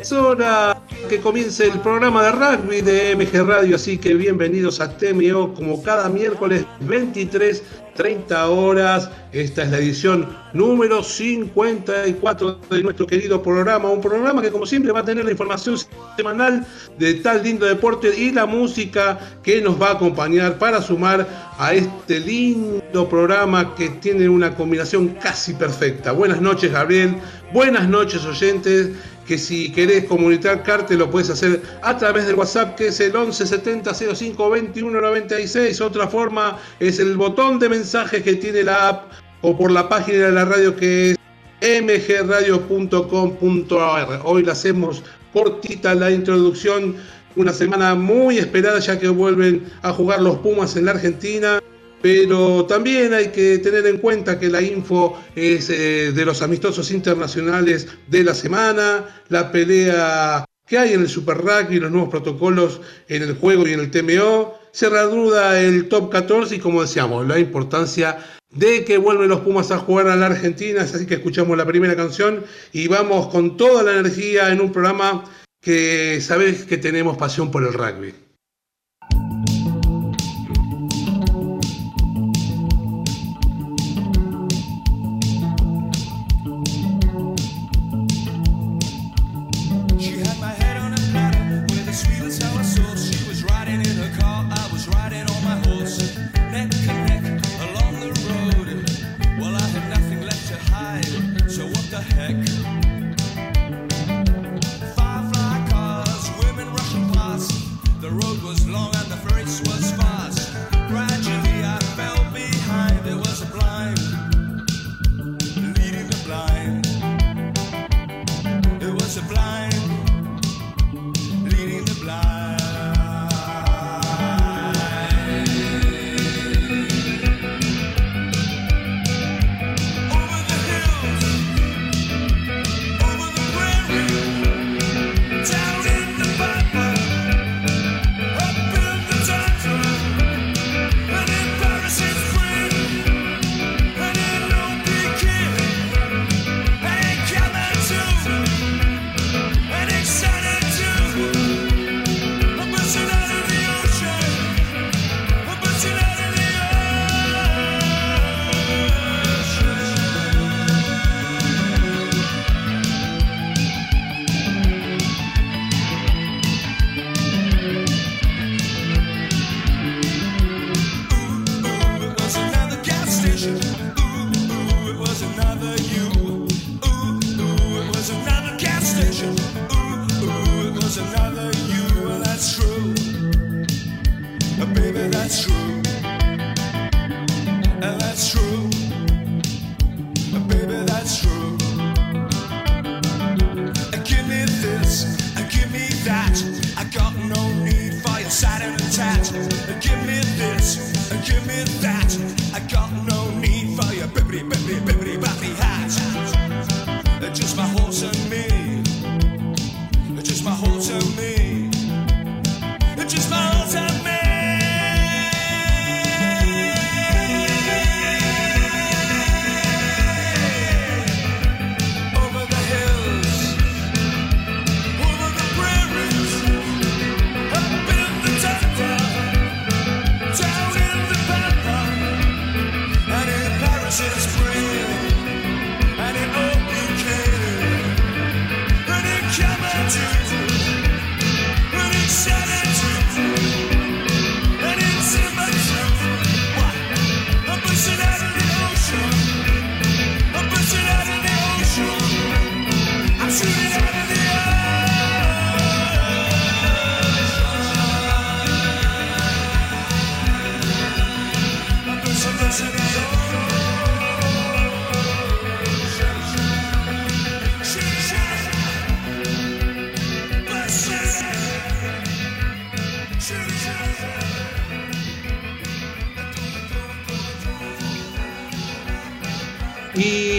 Es hora que comience el programa de rugby de MG Radio, así que bienvenidos a TMO como cada miércoles 23:30 horas. Esta es la edición número 54 de nuestro querido programa, un programa que como siempre va a tener la información semanal de tal lindo deporte y la música que nos va a acompañar para sumar a este lindo programa que tiene una combinación casi perfecta. Buenas noches, Gabriel. Buenas noches, oyentes, que si querés comunicarte lo puedes hacer a través del WhatsApp, que es el 1170 05 21 96. Otra forma es el botón de mensajes que tiene la app o por la página de la radio, que es mgradio.com.ar. Hoy la hacemos cortita la introducción, una semana muy esperada ya que vuelven a jugar los Pumas en la Argentina. Pero también hay que tener en cuenta que la info es de los amistosos internacionales de la semana, la pelea que hay en el Super Rugby, los nuevos protocolos en el juego y en el TMO, se reanuda el Top 14 y, como decíamos, la importancia de que vuelven los Pumas a jugar a la Argentina. Así que escuchamos la primera canción y vamos con toda la energía en un programa que sabés que tenemos pasión por el rugby.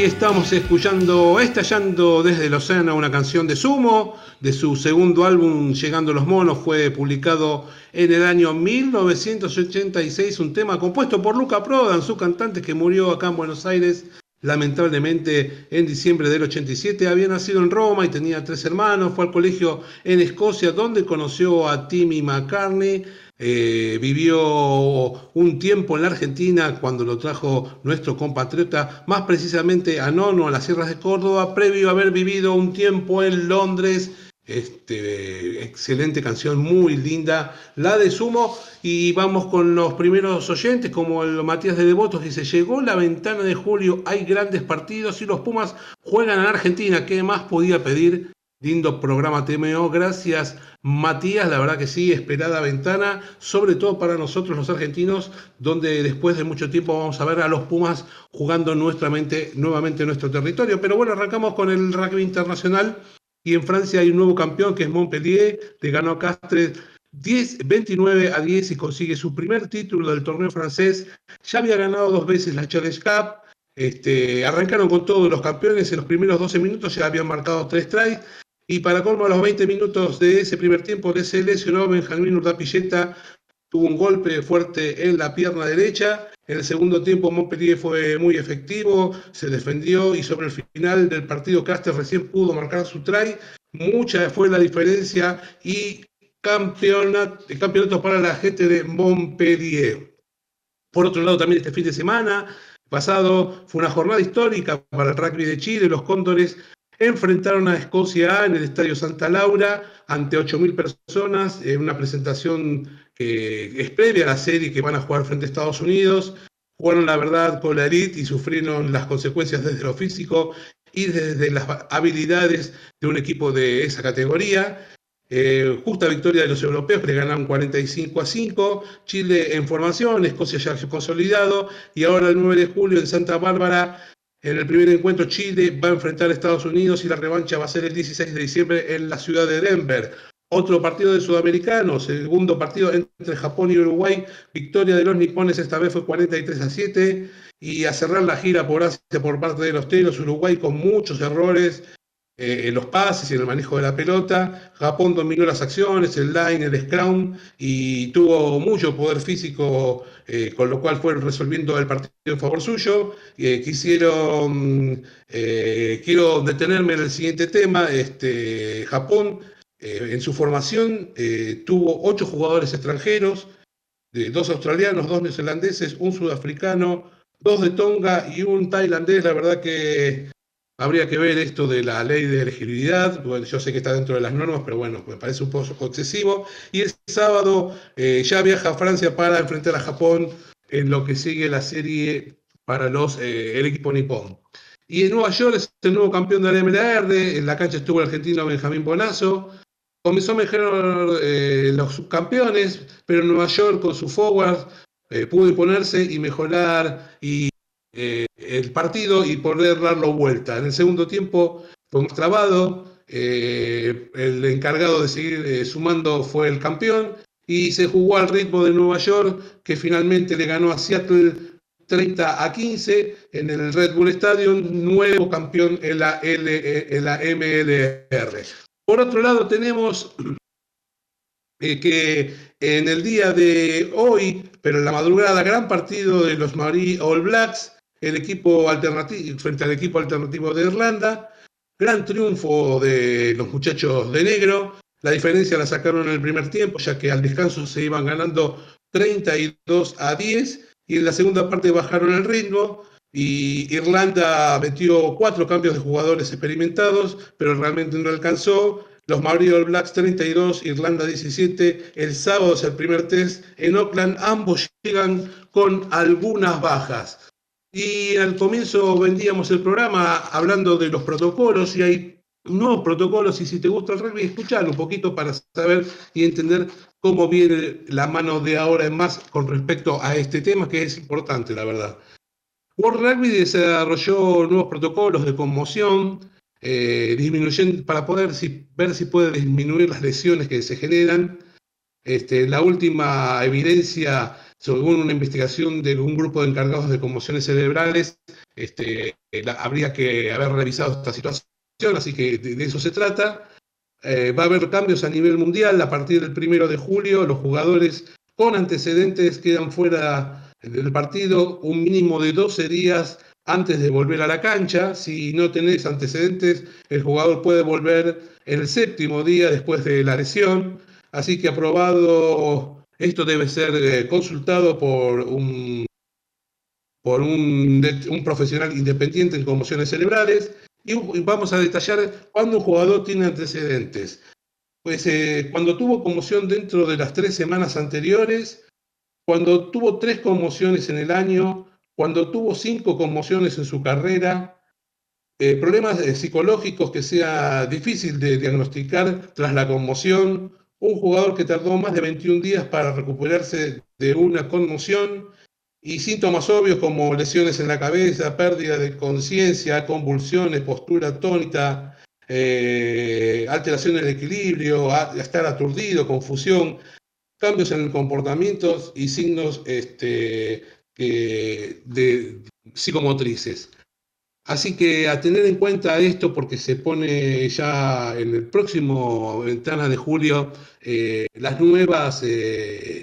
Estamos escuchando Estallando desde el Océano, una canción de Sumo, de su segundo álbum Llegando los Monos. Fue publicado en el año 1986, un tema compuesto por Luca Prodan, su cantante que murió acá en Buenos Aires Lamentablemente, en diciembre del 87 había nacido en Roma y tenía 3 hermanos. Fue al colegio en Escocia, donde conoció a Timmy McCartney. Vivió un tiempo en la Argentina cuando lo trajo nuestro compatriota, más precisamente a Nono, a las Sierras de Córdoba, previo a haber vivido un tiempo en Londres. Excelente canción, muy linda, la de Sumo. Y vamos con los primeros oyentes, como el Matías de Devotos, que dice: llegó la ventana de julio, hay grandes partidos y los Pumas juegan en Argentina, ¿qué más podía pedir? Lindo programa TMO, gracias Matías, la verdad que sí, esperada ventana, sobre todo para nosotros los argentinos, donde después de mucho tiempo vamos a ver a los Pumas jugando nuevamente nuestro territorio. Pero bueno, arrancamos con el rugby internacional. Y en Francia hay un nuevo campeón que es Montpellier, le ganó a Castres 29-10 y consigue su primer título del torneo francés. Ya había ganado 2 veces la Challenge Cup. Arrancaron con todos los campeones, en los primeros 12 minutos ya habían marcado 3 tries. Y para colmo, a los 20 minutos de ese primer tiempo que se lesionó Benjamín Urdapilleta, tuvo un golpe fuerte en la pierna derecha. En el segundo tiempo Montpellier fue muy efectivo, se defendió y sobre el final del partido Castres recién pudo marcar su try. Mucha fue la diferencia y campeonato para la gente de Montpellier. Por otro lado, también este fin de semana pasado fue una jornada histórica para el rugby de Chile. Los Cóndores enfrentaron a Escocia en el Estadio Santa Laura ante 8.000 personas, en una presentación que es previa a la serie que van a jugar frente a Estados Unidos. Jugaron, la verdad, con la elite y sufrieron las consecuencias desde lo físico y desde las habilidades de un equipo de esa categoría. Justa victoria de los europeos, que le ganaron 45-5. Chile en formación, Escocia ya consolidado, y ahora el 9 de julio en Santa Bárbara, en el primer encuentro, Chile va a enfrentar a Estados Unidos y la revancha va a ser el 16 de diciembre en la ciudad de Denver. Otro partido de sudamericanos, segundo partido entre Japón y Uruguay, victoria de los nipones, esta vez fue 43-7. Y a cerrar la gira por Asia por parte de los teros, Uruguay con muchos errores en los pases y en el manejo de la pelota. Japón dominó las acciones, el line, el scrum, y tuvo mucho poder físico, con lo cual fueron resolviendo el partido en favor suyo. Quiero detenerme en el siguiente tema. Japón, en su formación, tuvo 8 jugadores extranjeros, 2 australianos, 2 neozelandeses, 1 sudafricano, 2 de Tonga y 1 tailandés. La verdad que habría que ver esto de la ley de elegibilidad. Bueno, yo sé que está dentro de las normas, pero bueno, me parece un poco excesivo. Y el sábado ya viaja a Francia para enfrentar a Japón en lo que sigue la serie para el equipo nipón. Y en Nueva York es el nuevo campeón de la MG. En la cancha estuvo el argentino Benjamín Bonazo. Comenzó mejor los subcampeones, pero en Nueva York con su forward pudo imponerse y mejorar el partido y poder darlo vuelta. En el segundo tiempo fue más trabado, el encargado de seguir sumando fue el campeón, y se jugó al ritmo de Nueva York, que finalmente le ganó a Seattle 30-15 en el Red Bull Stadium, nuevo campeón en la MLR. Por otro lado, tenemos que en el día de hoy, pero en la madrugada, gran partido de los Maori All Blacks, el equipo alternativo frente al equipo alternativo de Irlanda. Gran triunfo de los muchachos de negro. La diferencia la sacaron en el primer tiempo, ya que al descanso se iban ganando 32-10, y en la segunda parte bajaron el ritmo y Irlanda metió 4 cambios de jugadores experimentados, pero realmente no alcanzó. Los Maori All Blacks 32, Irlanda 17. El sábado es el primer test en Auckland. Ambos llegan con algunas bajas. Y al comienzo vendíamos el programa hablando de los protocolos, y hay nuevos protocolos, y si te gusta el rugby, escuchalo un poquito para saber y entender cómo viene la mano de ahora en más con respecto a este tema, que es importante, la verdad. World Rugby desarrolló nuevos protocolos de conmoción, disminuyendo, para poder ver si puede disminuir las lesiones que se generan. La última evidencia, según una investigación de un grupo de encargados de conmociones cerebrales, habría que haber revisado esta situación, así que de eso se trata. Va a haber cambios a nivel mundial. A partir del 1 de julio, los jugadores con antecedentes quedan fuera del partido un mínimo de 12 días antes de volver a la cancha. Si no tenés antecedentes, el jugador puede volver el séptimo día después de la lesión. Así que aprobado, esto debe ser consultado por un profesional independiente en conmociones cerebrales. Y vamos a detallar cuándo un jugador tiene antecedentes. Pues cuando tuvo conmoción dentro de las 3 semanas anteriores, cuando tuvo 3 conmociones en el año, cuando tuvo 5 conmociones en su carrera, problemas psicológicos que sea difícil de diagnosticar tras la conmoción, un jugador que tardó más de 21 días para recuperarse de una conmoción, y síntomas obvios como lesiones en la cabeza, pérdida de conciencia, convulsiones, postura atónita, alteraciones de equilibrio, estar aturdido, confusión, cambios en el comportamiento y signos de psicomotrices. Así que a tener en cuenta esto, porque se pone ya en el próximo ventana de julio las nuevas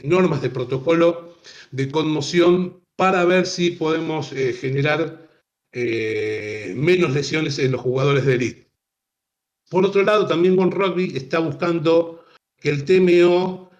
normas de protocolo de conmoción, para ver si podemos generar menos lesiones en los jugadores de elite. Por otro lado, también World Rugby está buscando que el TMO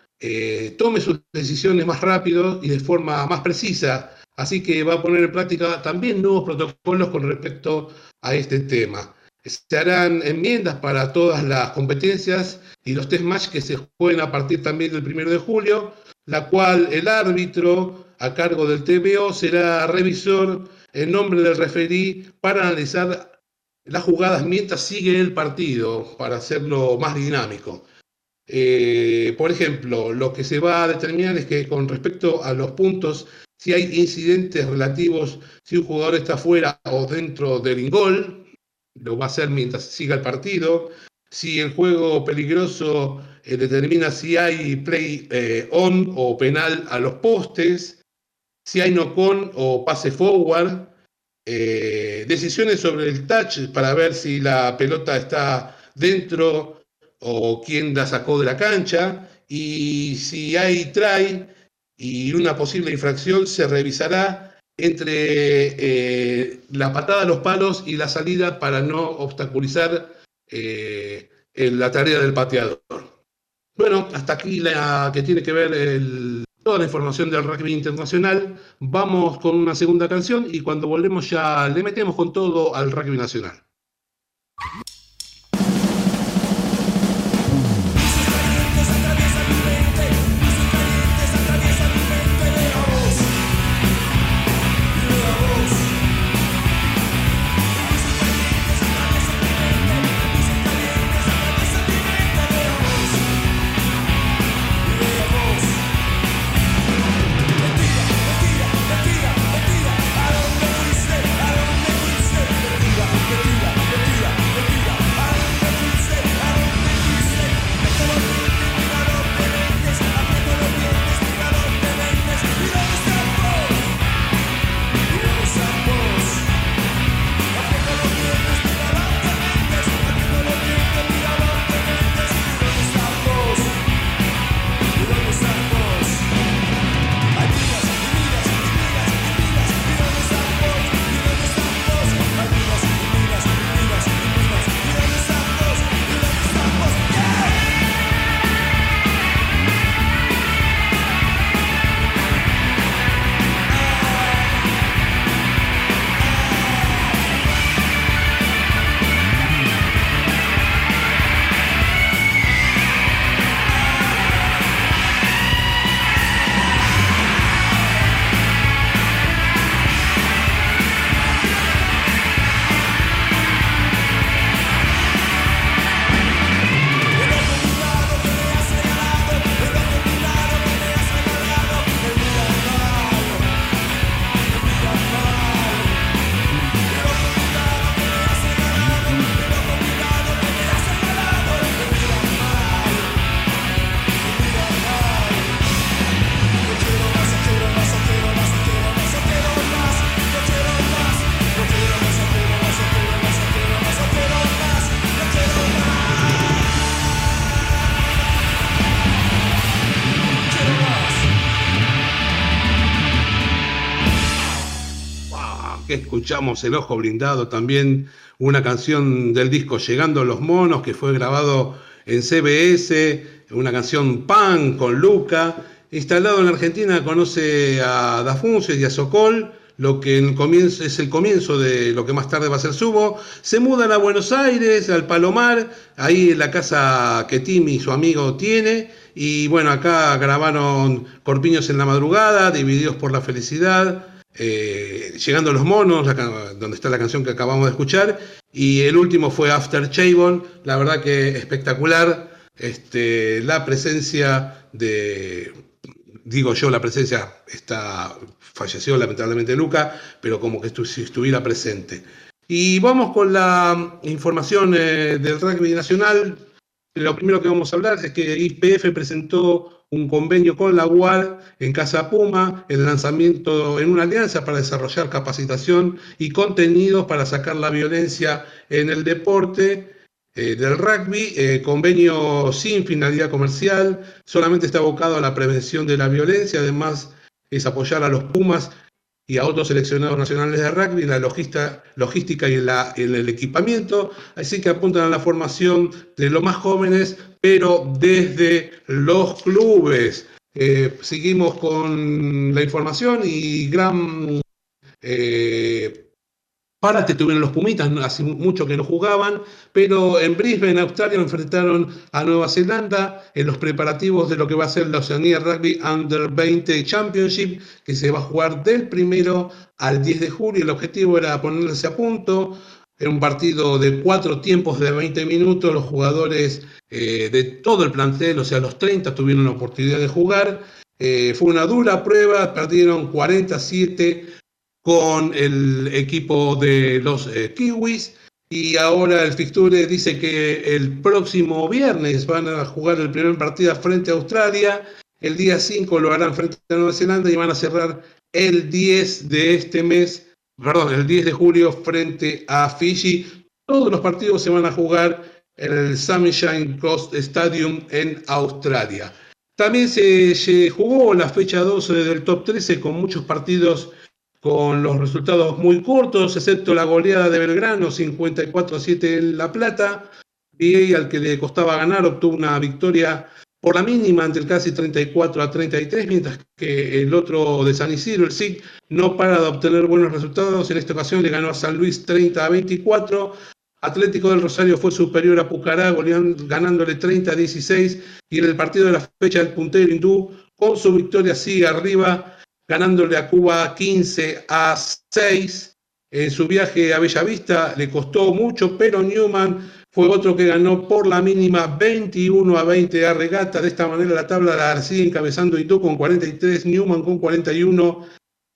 tome sus decisiones más rápido y de forma más precisa, así que va a poner en práctica también nuevos protocolos con respecto a este tema. Se harán enmiendas para todas las competencias y los test match que se jueguen a partir también del 1 de julio, la cual el árbitro a cargo del TMO será revisor en nombre del referí para analizar las jugadas mientras sigue el partido, para hacerlo más dinámico. Por ejemplo, lo que se va a determinar es que con respecto a los puntos, si hay incidentes relativos, si un jugador está fuera o dentro del gol, lo va a hacer mientras siga el partido. Si el juego peligroso determina si hay play on o penal a los postes, si hay knock on o pase forward, decisiones sobre el touch para ver si la pelota está dentro o quién la sacó de la cancha, y si hay try y una posible infracción se revisará entre la patada a los palos y la salida para no obstaculizar la tarea del pateador. Bueno, hasta aquí la que tiene que ver toda la información del rugby internacional. Vamos con una segunda canción y cuando volvemos ya le metemos con todo al rugby nacional. escuchamos El Ojo Blindado, también una canción del disco Llegando los Monos, que fue grabado en CBS, una canción Pan con Luca. Instalado en la Argentina, conoce a Dafuncio y a Sokol, lo que en el comienzo, es el comienzo de lo que más tarde va a ser Sumo. Se mudan a Buenos Aires, al Palomar, ahí en la casa que Timmy, su amigo, tiene. Y bueno, acá grabaron Corpiños en la Madrugada, Divididos por la Felicidad, Llegando los Monos, donde está la canción que acabamos de escuchar. Y el último fue After Chable, la verdad que espectacular. La presencia de... Digo yo, la presencia está... Falleció lamentablemente Luca, pero como que si estuviera presente. Y vamos con la información del rugby nacional. Lo primero que vamos a hablar es que YPF presentó un convenio con la UAR en Casa Puma, el lanzamiento en una alianza para desarrollar capacitación y contenidos para sacar la violencia en el deporte del rugby. Convenio sin finalidad comercial, solamente está abocado a la prevención de la violencia. Además, es apoyar a los Pumas y a otros seleccionados nacionales de rugby, la logística y el equipamiento, así que apuntan a la formación de los más jóvenes, pero desde los clubes. Seguimos con la información y gran parate tuvieron los Pumitas, hace mucho que no jugaban, pero en Brisbane, Australia, enfrentaron a Nueva Zelanda en los preparativos de lo que va a ser la Oceanía Rugby Under-20 Championship, que se va a jugar del 1 al 10 de julio. El objetivo era ponerse a punto en un partido de 4 tiempos de 20 minutos. Los jugadores de todo el plantel, o sea, los 30, tuvieron la oportunidad de jugar. Fue una dura prueba, perdieron 47 con el equipo de los Kiwis, y ahora el fixture dice que el próximo viernes van a jugar el primer partido frente a Australia, el día 5 lo harán frente a Nueva Zelanda y van a cerrar el 10 de julio frente a Fiji. Todos los partidos se van a jugar en el Sunshine Coast Stadium en Australia. También se jugó la fecha 12 del top 13 con muchos partidos con los resultados muy cortos, excepto la goleada de Belgrano, 54-7 en La Plata. Y al que le costaba ganar, obtuvo una victoria por la mínima ante el casi 34-33, mientras que el otro de San Isidro, el SIC, no para de obtener buenos resultados. En esta ocasión le ganó a San Luis 30-24. Atlético del Rosario fue superior a Pucará, ganándole 30-16. Y en el partido de la fecha, el puntero Hindú, con su victoria, sigue arriba, ganándole a Cuba 15-6. En su viaje a Bellavista le costó mucho, pero Newman fue otro que ganó por la mínima 21-20 a Regata. De esta manera la tabla la sigue encabezando Hindú con 43, Newman con 41,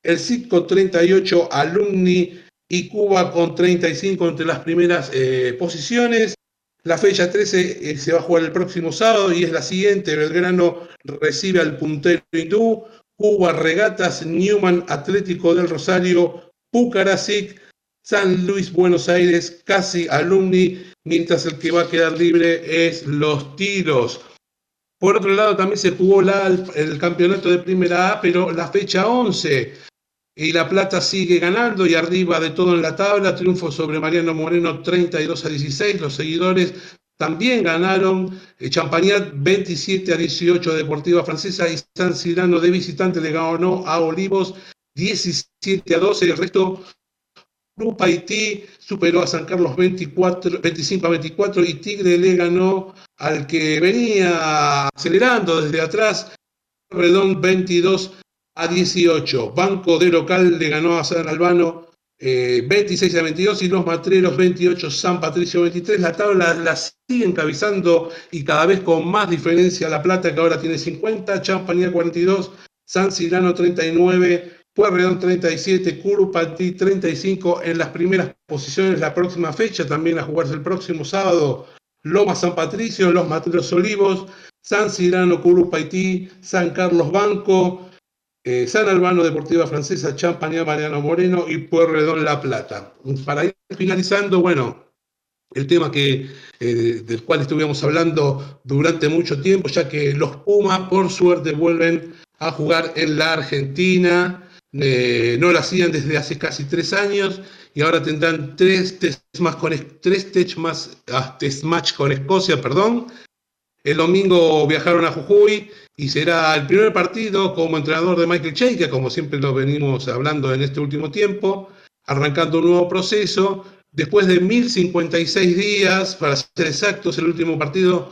el SIC con 38, Alumni y Cuba con 35 entre las primeras posiciones. La fecha 13 se va a jugar el próximo sábado y es la siguiente. Belgrano recibe al puntero Hindú, Cuba Regatas, Newman Atlético del Rosario, Pucará SIC, San Luis Buenos Aires, Casi Alumni, mientras el que va a quedar libre es Los Tiros. Por otro lado, también se jugó el campeonato de Primera A, pero la fecha 11, y La Plata sigue ganando y arriba de todo en la tabla. Triunfo sobre Mariano Moreno 32-16, los seguidores también ganaron, Champagnat 27-18 Deportiva Francesa, y San Silano de visitante le ganó a Olivos 17-12. El resto, Grupo Haití superó a San Carlos 25-24 y Tigre le ganó al que venía acelerando desde atrás, Pueyrredón 22-18. Banco de local le ganó a San Albano 26-22 y Los Matreros 28, San Patricio 23. La tabla la sigue encabezando y cada vez con más diferencia La Plata, que ahora tiene 50, Champagnat 42, San Silano 39, Pueyrredón 37, Curupatí 35 en las primeras posiciones. La próxima fecha también a jugarse el próximo sábado: Loma San Patricio, Los Matreros Olivos, San Silano Curupatí, San Carlos Banco, San Albano Deportiva Francesa, Champagnat Mariano Moreno y Pueyrredón La Plata. Para ir finalizando, bueno, el tema que del cual estuvimos hablando durante mucho tiempo, ya que los Pumas por suerte vuelven a jugar en la Argentina. No lo hacían desde hace casi 3 años y ahora tendrán 3 test match con Escocia, perdón. El domingo viajaron a Jujuy y será el primer partido como entrenador de Michael Cheika, como siempre lo venimos hablando en este último tiempo, arrancando un nuevo proceso. Después de 1056 días, para ser exactos, el último partido,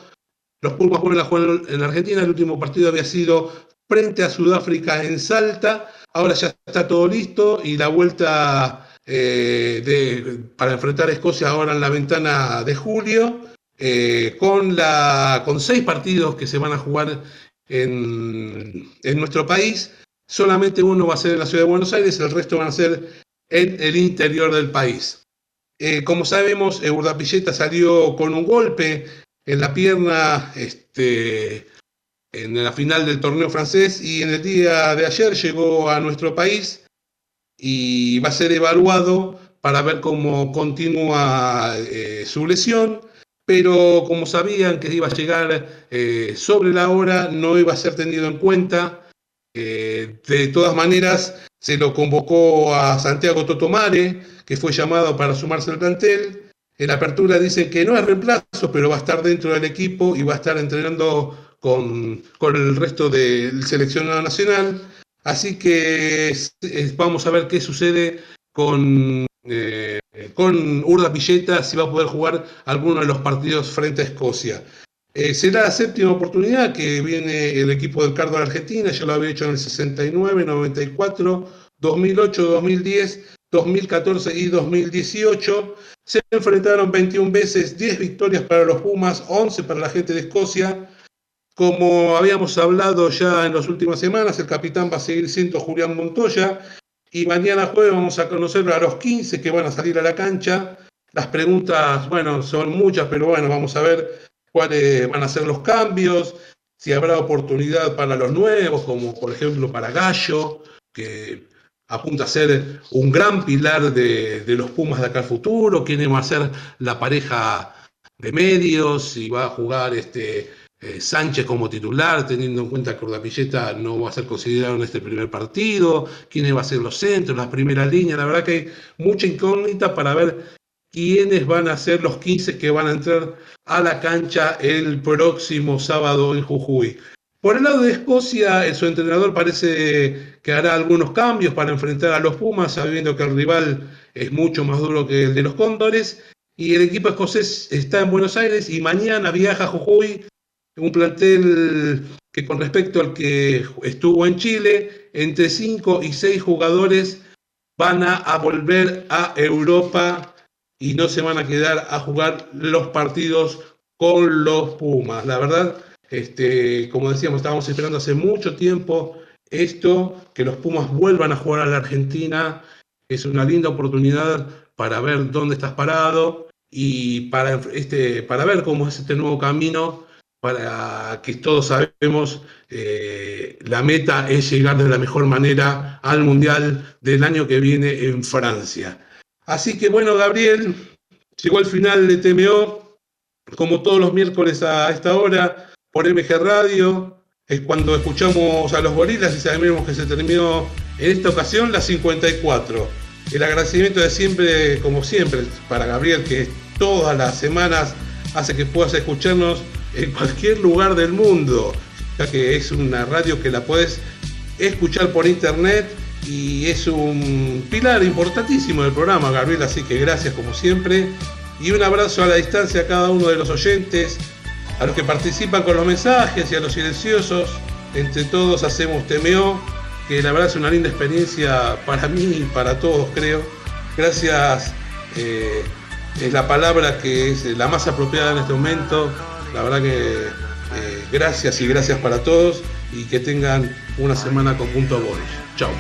los Pumas vuelven a jugar en Argentina, el último partido había sido frente a Sudáfrica en Salta. Ahora ya está todo listo y la vuelta para enfrentar a Escocia ahora en la ventana de julio, con 6 partidos que se van a jugar en nuestro país. Solamente uno va a ser en la ciudad de Buenos Aires, el resto van a ser en el interior del país. Como sabemos, Urdapilleta salió con un golpe en la pierna en la final del torneo francés, y en el día de ayer llegó a nuestro país y va a ser evaluado para ver cómo continúa su lesión, pero como sabían que iba a llegar sobre la hora, no iba a ser tenido en cuenta. De todas maneras, se lo convocó a Santiago Totomare, que fue llamado para sumarse al plantel. En la apertura dicen que no es reemplazo, pero va a estar dentro del equipo y va a estar entrenando con el resto del seleccionado nacional. Así que vamos a ver qué sucede con Urdapilleta, si va a poder jugar alguno de los partidos frente a Escocia. Será la 7ª oportunidad que viene el equipo del Cardo de Argentina. Ya lo había hecho en el 69, 94, 2008, 2010, 2014 y 2018. Se enfrentaron 21 veces, 10 victorias para los Pumas, 11 para la gente de Escocia. Como habíamos hablado ya en las últimas semanas, el capitán va a seguir siendo Julián Montoya, y mañana jueves vamos a conocer a los 15 que van a salir a la cancha. Las preguntas, bueno, son muchas, pero bueno, vamos a ver cuáles van a ser los cambios, si habrá oportunidad para los nuevos, como por ejemplo para Gallo, que apunta a ser un gran pilar de los Pumas de acá al futuro, quién va a ser la pareja de medios, si va a jugar Sánchez como titular, teniendo en cuenta que Urdapilleta no va a ser considerado en este primer partido, quiénes van a ser los centros, las primeras líneas. La verdad que hay mucha incógnita para ver quiénes van a ser los 15 que van a entrar a la cancha el próximo sábado en Jujuy. Por el lado de Escocia, su entrenador parece que hará algunos cambios para enfrentar a los Pumas, sabiendo que el rival es mucho más duro que el de los Cóndores, y el equipo escocés está en Buenos Aires y mañana viaja a Jujuy. Un plantel que, con respecto al que estuvo en Chile, entre 5 y 6 jugadores van a volver a Europa y no se van a quedar a jugar los partidos con los Pumas. La verdad, como decíamos, estábamos esperando hace mucho tiempo que los Pumas vuelvan a jugar a la Argentina. Es una linda oportunidad para ver dónde estás parado y para ver cómo es este nuevo camino, para que todos sabemos la meta es llegar de la mejor manera al Mundial del año que viene en Francia. Así que bueno, Gabriel, llegó al final de TMO, como todos los miércoles a esta hora, por MG Radio, es cuando escuchamos a los Gorilas y sabemos que se terminó en esta ocasión la 54. El agradecimiento de siempre, como siempre, para Gabriel, que todas las semanas hace que puedas escucharnos en cualquier lugar del mundo, ya que es una radio que la puedes escuchar por internet y es un pilar importantísimo del programa, Gabriel, así que gracias como siempre, y un abrazo a la distancia a cada uno de los oyentes, a los que participan con los mensajes y a los silenciosos. Entre todos hacemos TMO, que la verdad es una linda experiencia para mí y para todos, creo. Gracias, es la palabra que es la más apropiada en este momento. La verdad que gracias y gracias para todos, y que tengan una semana con punto a Boris. Chao.